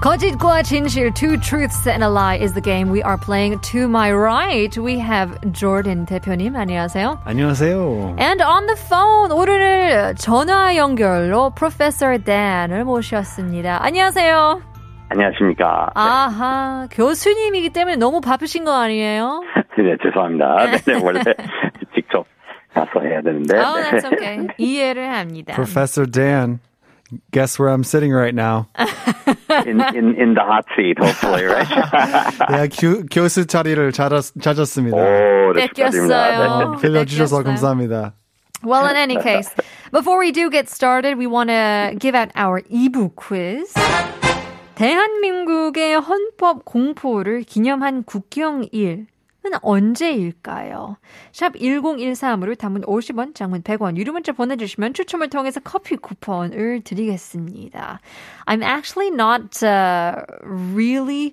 거짓과 진실, two truths and a lie is the game we are playing. To my right, we have Jordan 대표님. 안녕하세요. 안녕하세요. And on the phone, 오늘 전화 연결로 Professor Dan을 모셨습니다. 안녕하세요. 안녕하십니까. 아하, 교수님이기 때문에 너무 바쁘신 거 아니에요? 네, 죄송합니다. 네, 원래 직접 가서 해야 되는데. Oh, that's okay. 이해를 합니다. Professor Dan. Guess where I'm sitting right now. In the hot seat, hopefully, right? 네, 교수 자리를 찾았습니다. 오, 뺏겼어요. 빌려주셔서 감사합니다. Well, in any case, before we do get started, we want to give out our e-book quiz. 대한민국의 헌법 공포를 기념한 국경일. 언제일까요? 샵 1013으로 단문 50원, 장문 100원 유료 문자 보내주시면 추첨을 통해서 커피 쿠폰을 드리겠습니다. I'm actually not really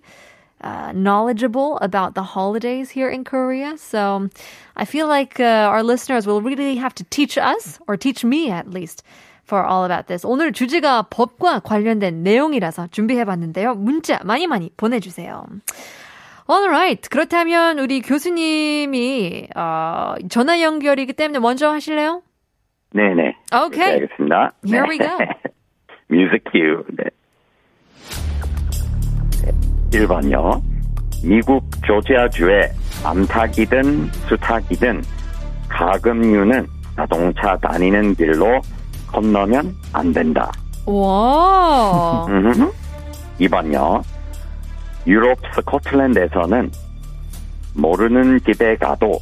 knowledgeable about the holidays here in Korea, so I feel like our listeners will really have to teach us, or teach me at least, for all about this. 오늘 주제가 법과 관련된 내용이라서 준비해봤는데요. 문자 많이 많이 보내주세요. Alright. 그렇다면 우리 교수님이 전화 연결이기 때문에 먼저 하실래요? 네네. Okay. 알겠습니다. Here we go. Music cue. 네. 1번요. 미국 조지아주의 암탉이든 수탉이든 가금류는 자동차 다니는 길로 건너면 안 된다. 와. 2번요. 유럽 스코틀랜드에서는 모르는 집에 가도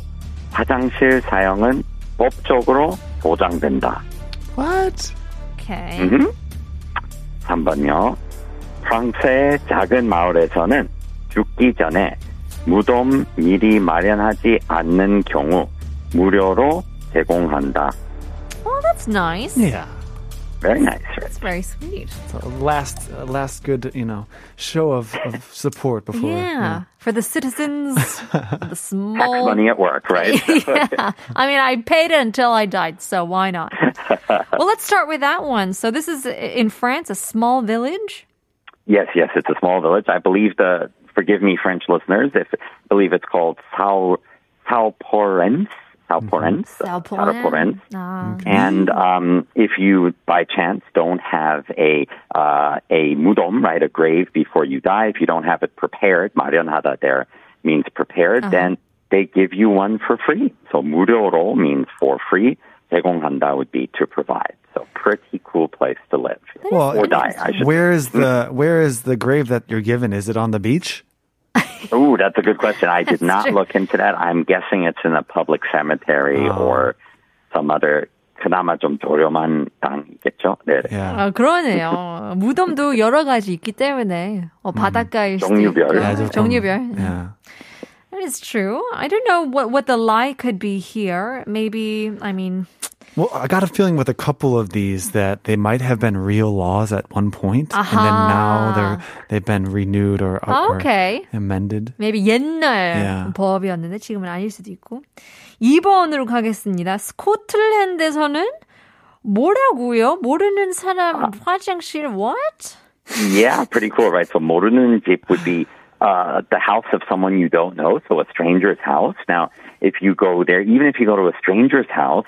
화장실 사용은 법적으로 보장된다. What? Okay. 3번요. 프랑스의 작은 마을에서는 죽기 전에 무덤 미리 마련하지 않는 경우 무료로 제공한다. Oh, that's nice. Yeah. Very nice. That's very sweet. So last good, you know, show of support before. Yeah, for the citizens, the small. Tax money at work, right? Yeah. I mean, I paid it until I died, so why not? Well, let's start with that one. So this is in France, a small village? Yes, it's a small village. I believe forgive me, French listeners, I believe it's called Sauporens. Okay. And if you, by chance, don't have a mudom, right, a grave before you die, if you don't have it prepared, 마련하다 there means prepared, then they give you one for free. So 무료로 means for free. 제공한다 would be to provide. So pretty cool place to live. Well, or die, I should. Where is the grave that you're given? Is it on the beach? Oh, that's a good question. I did not look into that. I'm guessing it's in a public cemetery or some other. 그나마 좀 저렴한 땅이겠죠. 네. 아, 그러네요. 무덤도 여러 가지 있기 때문에 바닷가일 수도 있고. 종류별. Yeah. That is true. I don't know what the lie could be here. Maybe, I mean. Well, I got a feeling with a couple of these that they might have been real laws at one point, and then now they've been renewed or amended. Maybe 옛날 법이었는데 지금은 아닐 수도 있고. 2번으로 가겠습니다. 스코틀랜드에서는 뭐라고요? 모르는 사람 화장실 what? Yeah, pretty cool, right? So 모르는 집 would be the house of someone you don't know, so a stranger's house. Now, if you go there, even if you go to a stranger's house,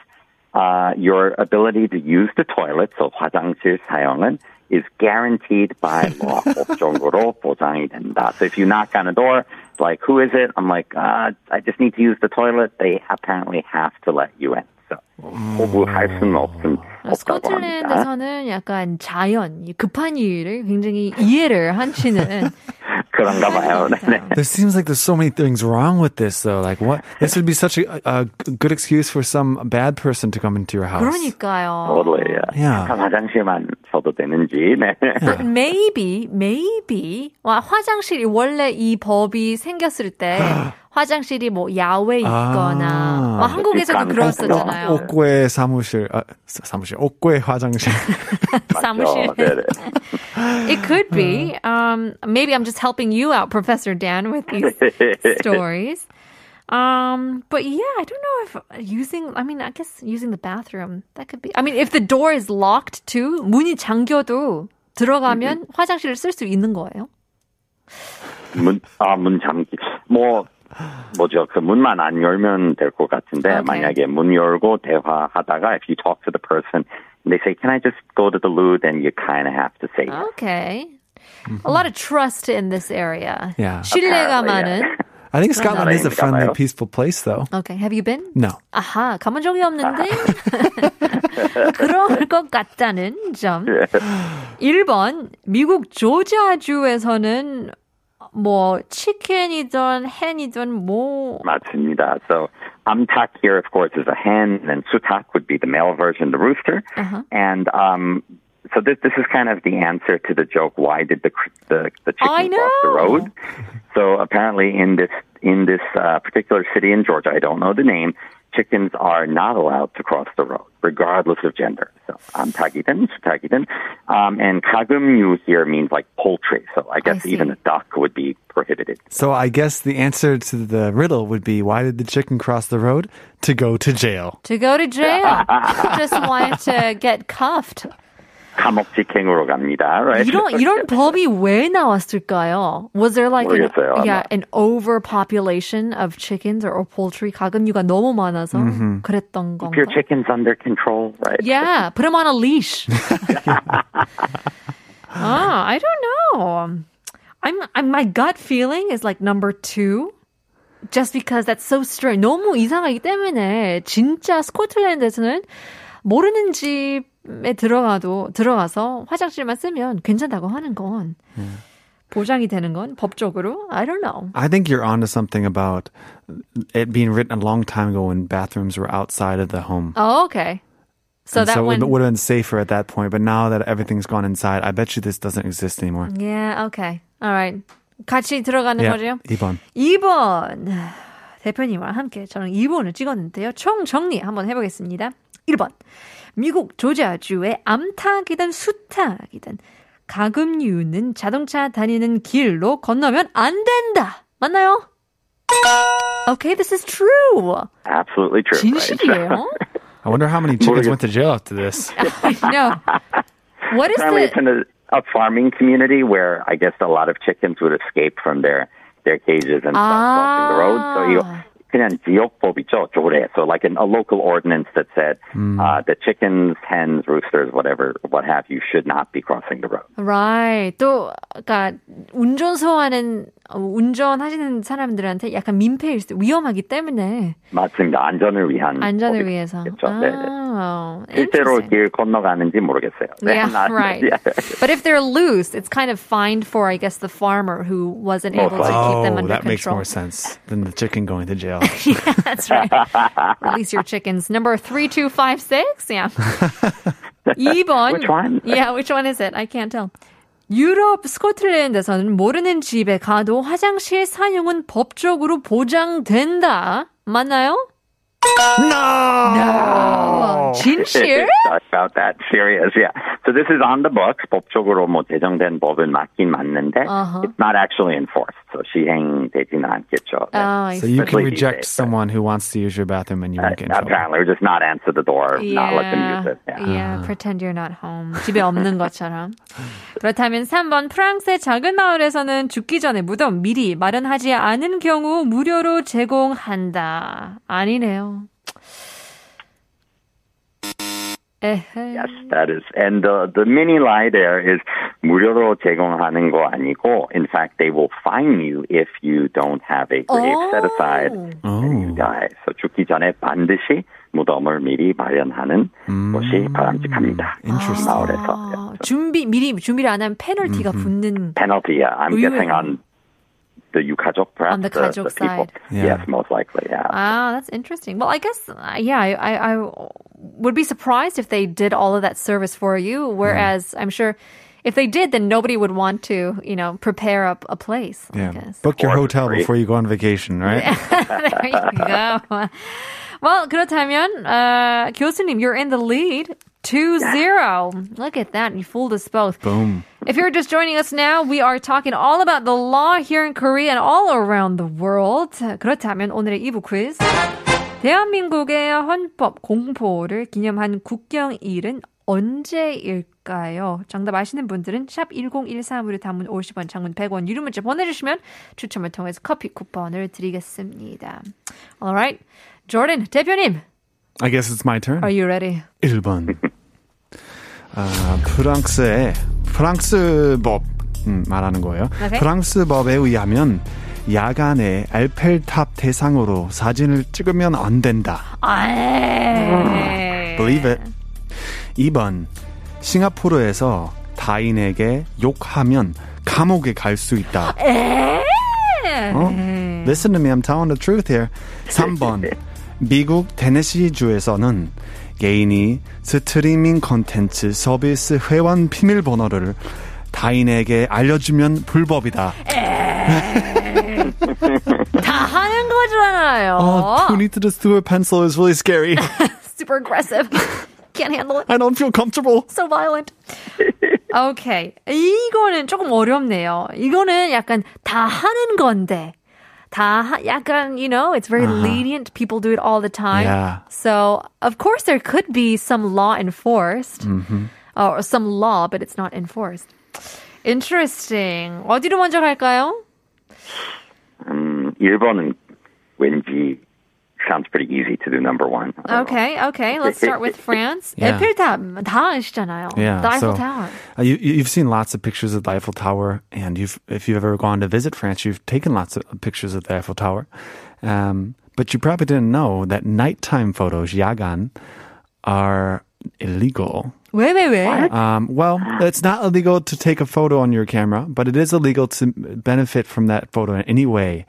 your ability to use the toilet, so 화장실 사용은, is guaranteed by law. 법적으로 보장이 된다. So if you knock on a door, like, who is it? I'm like, I just need to use the toilet. They apparently have to let you in. So, 거부할 수는 없다고 합니다. 스코틀랜드에서는 약간 자연, 급한 일을 굉장히 이해를 하시는 그런가 봐요. There seems like there's so many things wrong with this, though. Like, what? This would be such a good excuse for some bad person to come into your house. 그러니까요. Totally, yeah. 화장실만 써도 되는지. But maybe, 와, 화장실이 원래 이 법이 생겼을 때 화장실이 뭐 야외에 있거나 아, 한국에서도 그랬었잖아요. 옥고의 사무실, 아, 사무실, 옥고의 화장실. 사무실. It could be. Maybe I'm just helping you out, Professor Dan, with these stories. But yeah, I don't know if using, I mean, I guess using the bathroom, that could be, I mean, if the door is locked too, 문이 잠겨도 들어가면 화장실을 쓸 수 있는 거예요? 문 잠기, 뭐죠, 그 문만 안 열면 될 것 같은데, okay. 만약에 문 열고 대화하다가, if you talk to the person, they say, can I just go to the loo, then you kind of have to say that. Okay. A lot of trust in this area. Yeah. 신뢰가 많은. Yeah. I think Scotland is a friendly, peaceful place, though. Okay, have you been? No. 아하, 가본 적이 없는데? 그럴 것 같다는 점. 1번, 미국 조지아주에서는 뭐 치킨이든 햄이든 뭐. 맞습니다. So, amtak here, of course, is a hen, and sutak would be the male version, the rooster. Uh-huh. And so this is kind of the answer to the joke. Why did the chicken cross the road? So apparently in this particular city in Georgia, I don't know the name, chickens are not allowed to cross the road, regardless of gender. So amtakiden, sutagiden, and kagumyu here means like poultry. So I guess even a duck would be prohibited. So I guess the answer to the riddle would be, why did the chicken cross the road? To go to jail. To go to jail. Just wanted to get cuffed. 감옥지행으로 갑니다. Right? 이런 법이 왜 나왔을까요? Was there like an overpopulation of chickens or poultry? 가금류가 너무 많아서 그랬던 건가? Keep your chickens under control, right? Yeah, put them on a leash. I don't know. My gut feeling is like number 2. Just because that's so strange. 너무 이상하기 때문에 진짜 스코틀랜드에서는 모르는 집에 들어가서 화장실만 쓰면 괜찮다고 하는 건 보장이 되는 건 법적으로 I don't know. I think you're onto something about it being written a long time ago when bathrooms were outside of the home. Oh, okay. So it would have been safer at that point, but now that everything's gone inside, I bet you this doesn't exist anymore. Yeah, okay. All right. 같이 들어가는 거죠? 2번. 대표님과 함께 저는 2번을 찍었는데요. 총 정리 한번 해보겠습니다. 1번. 미국 조지아주의 암탉이든 수탉이든 가금류는 자동차 다니는 길로 건너면 안 된다. 맞나요? Okay, this is true. Absolutely true. 진실이에요? I wonder how many chickens went to jail after this. I know. What is Apparently it's in a farming community where I guess a lot of chickens would escape from their cages and crossing the road. So 그냥 지역법이죠, 조례. So like a local ordinance that said the chickens, hens, roosters, whatever, what have you, should not be crossing the road. Right. 또 그러니까 운전하시는 사람들한테 약간 민폐일 수도 위험하기 때문에. 맞습니다. 안전을 위해서. 그렇죠. 아, 실제로 길 건너가는지 모르겠어요. Yeah, right. But if they're loose, it's kind of fine for, I guess, the farmer who wasn't able to keep them under control. Oh, that makes more sense than the chicken going to jail. Yeah, that's right. Release your chickens. Number 3256. Yeah. 2번. Which one? Yeah, which one is it? I can't tell. 유럽 스코틀랜드에서는 모르는 집에 가도 화장실 사용은 법적으로 보장된다. 맞나요? No. 진실? It's about that serious, yeah. So this is on the books. 법적으로 뭐 제정된 법은 맞긴 맞는데 it's not actually enforced. So 시행되지는 않겠죠. So you can reject someone who wants to use your bathroom and you won't get in trouble. Apparently, or just not answer the door, not let them use it. Yeah, pretend you're not home. 집에 없는 것처럼. 그렇다면 3번 프랑스의 작은 마을에서는 죽기 전에 무덤 미리 마련하지 않은 경우 무료로 제공한다. 아니네요. Yes, that is. And the mini lie there is 무료로 제공하는 거 아니고, in fact, they will fine you if you don't have a grave set aside and you die. So 죽기 전에 반드시 무덤을 미리 마련하는 것이 바람직합니다. 마을에서. 미리 준비를 안 하면 페널티가 붙는. Penalty, yeah. I'm guessing on the 유가족, perhaps, on the 가족 side. Yeah. Yes, most likely, yeah. Ah, that's interesting. Well, I guess, yeah, I would be surprised if they did all of that service for you, whereas I'm sure If they did, then nobody would want to, you know, prepare up a place. Yeah. Book your hotel before you go on vacation, right? There you go. Well, 그렇다면, 교수님, you're in the lead. 2-0. Look at that. You fooled us both. Boom. If you're just joining us now, we are talking all about the law here in Korea and all around the world. 그렇다면 오늘의 2부 퀴즈. 대한민국의 헌법 공포를 기념한 국경일은 언제일까요? 정답 아시는 분들은 샵 1013으로 담은 50원, 장문 100원, 유료 문자 보내주시면 추첨을 통해서 커피 쿠폰을 드리겠습니다. Alright. Jordan, 대표님. I guess it's my turn. Are you ready? 1번. 프랑스 법 말하는 거예요. Okay. 프랑스 법에 의하면 야간에 에펠탑 대상으로 사진을 찍으면 안 된다. Believe it. 2번. 싱가포르에서 타인에게 욕하면 감옥에 갈 수 있다. Listen to me, I'm telling the truth here. 3번. 미국 테네시 주에서는 개인이 스트리밍 콘텐츠 서비스 회원 비밀번호를 타인에게 알려주면 불법이다. 다 하는 거잖아요. Oh, Tony to the sewer pencil is really scary. Super aggressive. Can't handle it. I don't feel comfortable. So violent. Okay. 이거는 조금 어렵네요. 이거는 약간 다 하는 건데. 다 약간, you know, it's very lenient. People do it all the time. Yeah. So, of course, there could be some law enforced. Mm-hmm. Or some law, but it's not enforced. Interesting. 어디로 먼저 갈까요? 1번은 왠지 sounds pretty easy to do number one. Okay. Let's start with France. Yeah. Eiffel Tower 아시잖아요. Yeah, the Eiffel Tower. You've seen lots of pictures of the Eiffel Tower, and if you've ever gone to visit France, you've taken lots of pictures of the Eiffel Tower. But you probably didn't know that nighttime photos, 야간, are illegal. Wait. Well, it's not illegal to take a photo on your camera, but it is illegal to benefit from that photo in any way.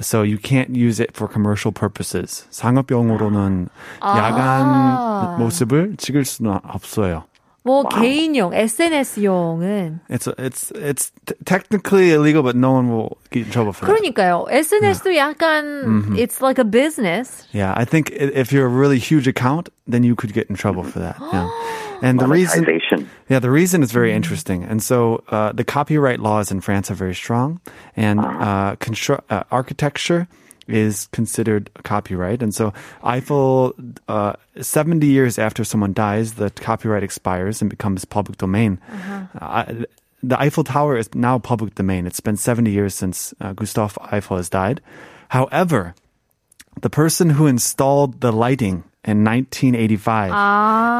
So you can't use it for commercial purposes. 상업용으로는 야간 모습을 찍을 수는 없어요. 뭐 개인용, SNS용은 it's technically illegal, but no one will get in trouble for that. 그러니까요. SNS도 약간 it's like a business. Yeah, I think if you're a really huge account, then you could get in trouble for that. Yeah. And the reason is very interesting. And so the copyright laws in France are very strong, and architecture is considered copyright. And so Eiffel, 70 years after someone dies, the copyright expires and becomes public domain. The Eiffel Tower is now public domain. It's been 70 years since Gustav Eiffel has died. However, the person who installed the lighting in 1985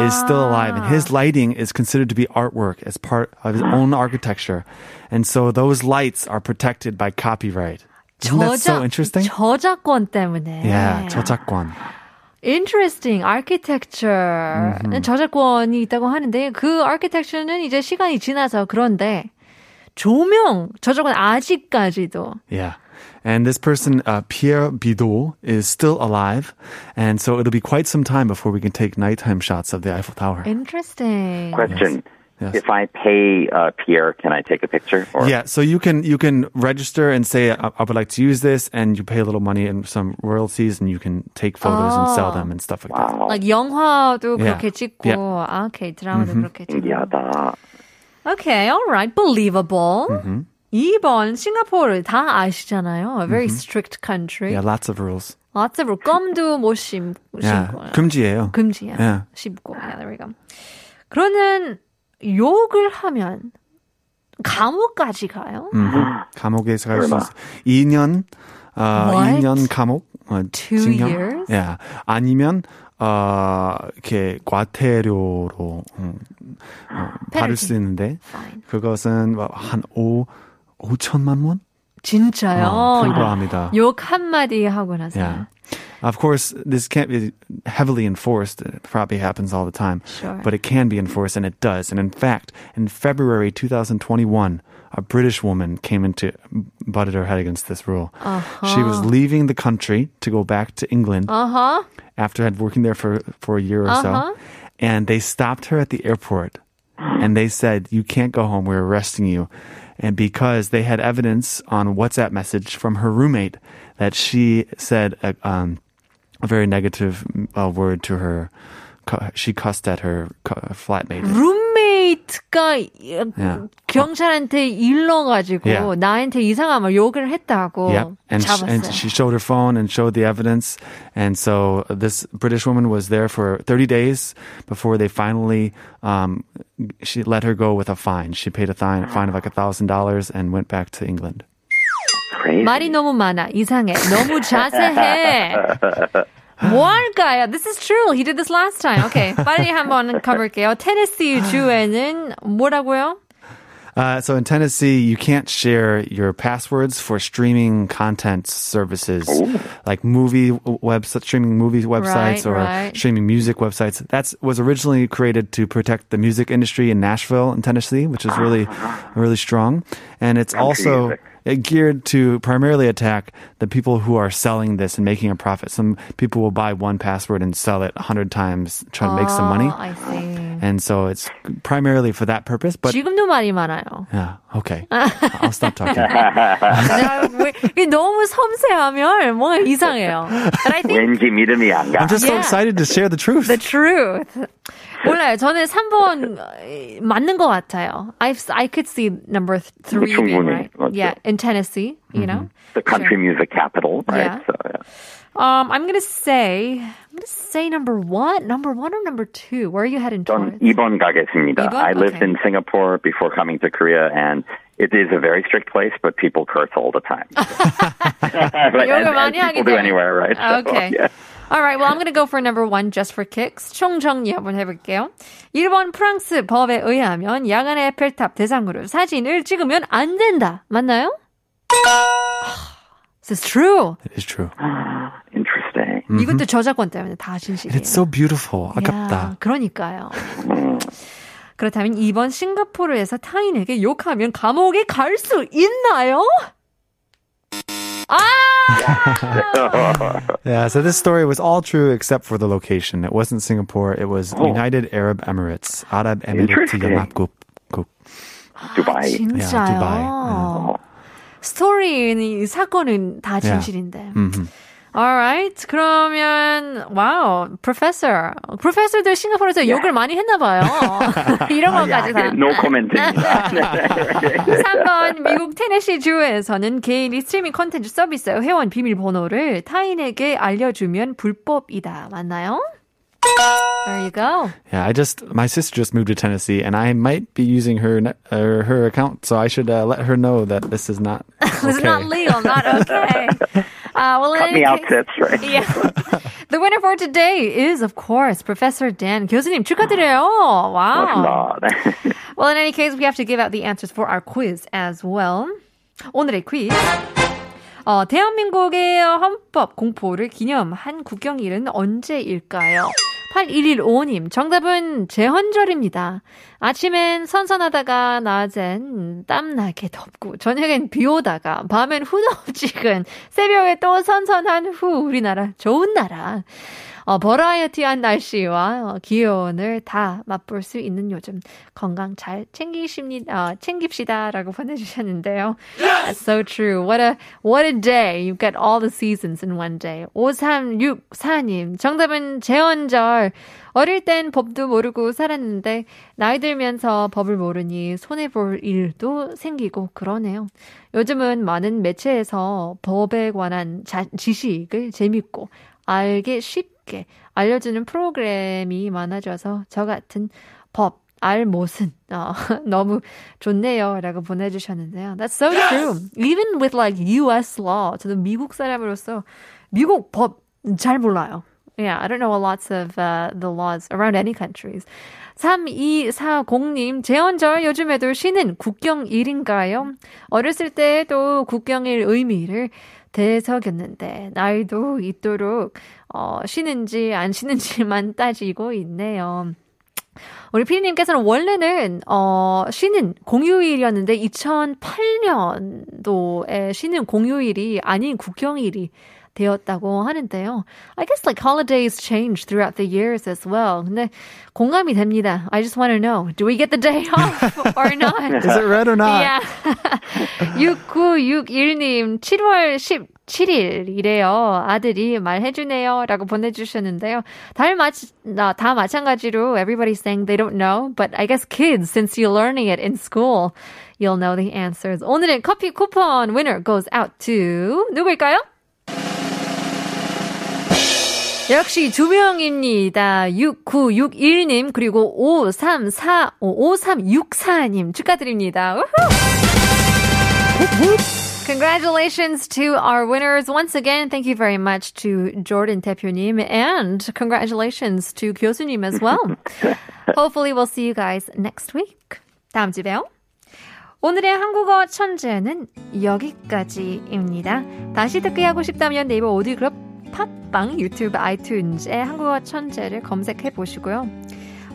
is still alive, and his lighting is considered to be artwork as part of his own architecture. And so those lights are protected by copyright. Isn't that so interesting? 저작권 때문에. Yeah, 저작권. Interesting. Architecture. 저작권이 있다고 하는데 그 architecture는 이제 시간이 지나서 그런데 조명 저작권 아직까지도. Yeah. And this person, Pierre Bido, is still alive. And so it'll be quite some time before we can take nighttime shots of the Eiffel Tower. Interesting. Question. Yes. If I pay Pierre, can I take a picture? Or? Yeah, so you can register and say, I would like to use this, and you pay a little money and some royalties, and you can take photos and sell them and stuff like that. Like 영화도 그렇게 찍고, okay, 드라마도 그렇게 찍고. 신기하다. Okay, all right, believable. 2번, 싱가포르 다 아시잖아요. A very strict country. Yeah, lots of rules. Lots of rules. 껌도 못 심고. Yeah, 금지예요. 금지야. Yeah. 심고. Yeah, there we go. 그러는 욕을 하면 감옥까지 가요? 감옥에서 갈 수 있어요. 2년 감옥. 2 years? Yeah. 아니면 이렇게 과태료로 받을 수 있는데 그것은 한 5천만 원? 진짜요? 불과합니다. 욕 한마디 하고 나서. Yeah. Of course, this can't be heavily enforced. It probably happens all the time. Sure. But it can be enforced, and it does. And in fact, in February 2021, a British woman butted her head against this rule. She was leaving the country to go back to England after working there for a year or so. And they stopped her at the airport And they said, you can't go home. We're arresting you. And because they had evidence on a WhatsApp message from her roommate that she said a very negative word to her. She cussed at her flatmate. 룸메이트가 경찰한테 일러가지고 나한테 이상한 말 욕을 했다고 잡았어요. And she showed her phone and showed the evidence. And so this British woman was there for 30 days before they finally she let her go with a fine. She paid a fine of like $1,000 and went back to England. Crazy. 말이 너무 많아. 이상해. 너무 자세해. 뭘까요? This is true. He did this last time. Okay, 빨리 한번 가볼게요. 테네시 주에는 뭐라고요? So in Tennessee, you can't share your passwords for streaming content services like streaming movie websites or streaming music websites. That was originally created to protect the music industry in Nashville, in Tennessee, which is really, really strong. And it's also geared to primarily attack the people who are selling this and making a profit. Some people will buy one password and sell it 100 times, trying to make some money. I see. And so it's primarily for that purpose. But 지금도 말이 많아요. Yeah. Okay. I'll stop talking. 너무 섬세하면 뭔가 이상해요. 왠지 믿음이 안 가. I'm just so excited to share the truth. The truth. 몰라요. 저는 3번 맞는 것 같아요. I could see number 3 being right. Yeah, in Tennessee, you know. The country music capital, right? Yeah. So, yeah. I'm going to say number 1. Number 1 or number 2? Where are you heading towards? 2번 가겠습니다. 2번? I lived in Singapore before coming to Korea, and it is a very strict place, but people curse all the time. And people do anywhere, right? Okay. So, yeah. All right, well, I'm going to go for number 1 just for kicks. 총정리 한번 해볼게요. 1번 프랑스 법에 의하면 야간에 에펠탑 대상으로 사진을 찍으면 안 된다. 맞나요? This is true. It is true. Interesting. 이것도 저작권 때문에 다 진실이에요. It's so beautiful. 아깝다. 그러니까요. 그렇다면 2번 싱가포르에서 타인에게 욕하면 감옥에 갈 수 있나요? Yeah, so this story was all true except for the location. It wasn't Singapore. It was United Arab Emirates. Arab Emirates. Dubai. 진짜요? Dubai. Yeah. 스토리는 이 사건은 다 진실인데. Yeah. Alright, 그러면 wow, professor들 싱가포르에서 욕을 많이 했나봐요. 이런 것까지 다. No comment입니다. 3번 미국 테네시 주에서는 개인이 스트리밍 콘텐츠 서비스 회원 비밀번호를 타인에게 알려주면 불법이다. 맞나요? There you go. Yeah, my sister just moved to Tennessee, and I might be using her account, so I should let her know that this is not. Okay. It's not legal, not okay. Well, cut me out, tips, right? Yeah. The winner for today is, of course, Professor Dan. 교수님 축하드려요. Wow. Well, in any case, we have to give out the answers for our quiz as well. 오늘의 퀴즈. 대한민국의 헌법 공포를 기념한 국경일은 언제일까요? 8115님, 정답은 제헌절입니다. 아침엔 선선하다가 낮엔 땀나게 덥고 저녁엔 비오다가 밤엔 후덥지근 새벽에 또 선선한 후 우리나라 좋은 나라. 버라이어티한 날씨와 기온을 다 맛볼 수 있는 요즘 건강 잘 챙깁시다라고 보내주셨는데요. Yes! So true. What a day. You've got all the seasons in one day. 5364님. 정답은 제헌절. 어릴 땐 법도 모르고 살았는데 나이 들면서 법을 모르니 손해볼 일도 생기고 그러네요. 요즘은 많은 매체에서 법에 관한 지식을 재밌고 알기 쉽게 알려주는 프로그램이 많아져서 저 같은 법 알못은 너무 좋네요 라고 보내주셨는데요. That's so true. Even with like US law, 저는 미국 사람으로서 미국 법 잘 몰라요. Yeah, I don't know lots of the laws around any countries. 3240님, 제헌절 요즘에도 쉬는 국경일인가요? 어렸을 때도 국경일 의미를 대석였는데 나이도 있도록 쉬는지 안 쉬는지만 따지고 있네요. 우리 피디님께서는 원래는 쉬는 공휴일이었는데 2008년도에 쉬는 공휴일이 아닌 국경일이 되었다고 하는데요. I guess like holidays change throughout the years as well. 근데 공감이 됩니다. I just want to know, do we get the day off or not? Is it red or not? Yeah. 6961님, 7월 17일이래요. 아들이 말해주네요. 라고 보내주셨는데요. 다 마찬가지로 everybody's saying they don't know. But I guess kids, since you're learning it in school, you'll know the answers. 오늘은 커피 쿠폰 winner goes out to 누구일까요? 역시 두 명입니다. 6961님 그리고 5364님 축하드립니다. 우후! Congratulations to our winners. Once again, thank you very much to Jordan Taepyo님 and congratulations to 교수님 as well. Hopefully we'll see you guys next week. 다음 주 봬요. 오늘의 한국어 천재는 여기까지입니다. 다시 듣기 하고 싶다면 네이버 오디오 그룹 팟빵, 유튜브, 아이튠즈에 한국어 천재를 검색해 보시고요.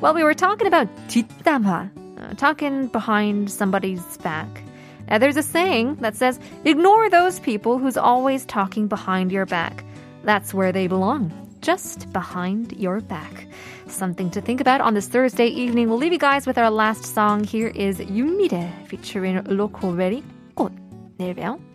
Well, we were talking about 뒷담화, talking behind somebody's back. Now, there's a saying that says, ignore those people who's always talking behind your back. That's where they belong, just behind your back. Something to think about on this Thursday evening. We'll leave you guys with our last song. Here is 율미래 featuring 로코베리 꽃. 내일 봬요.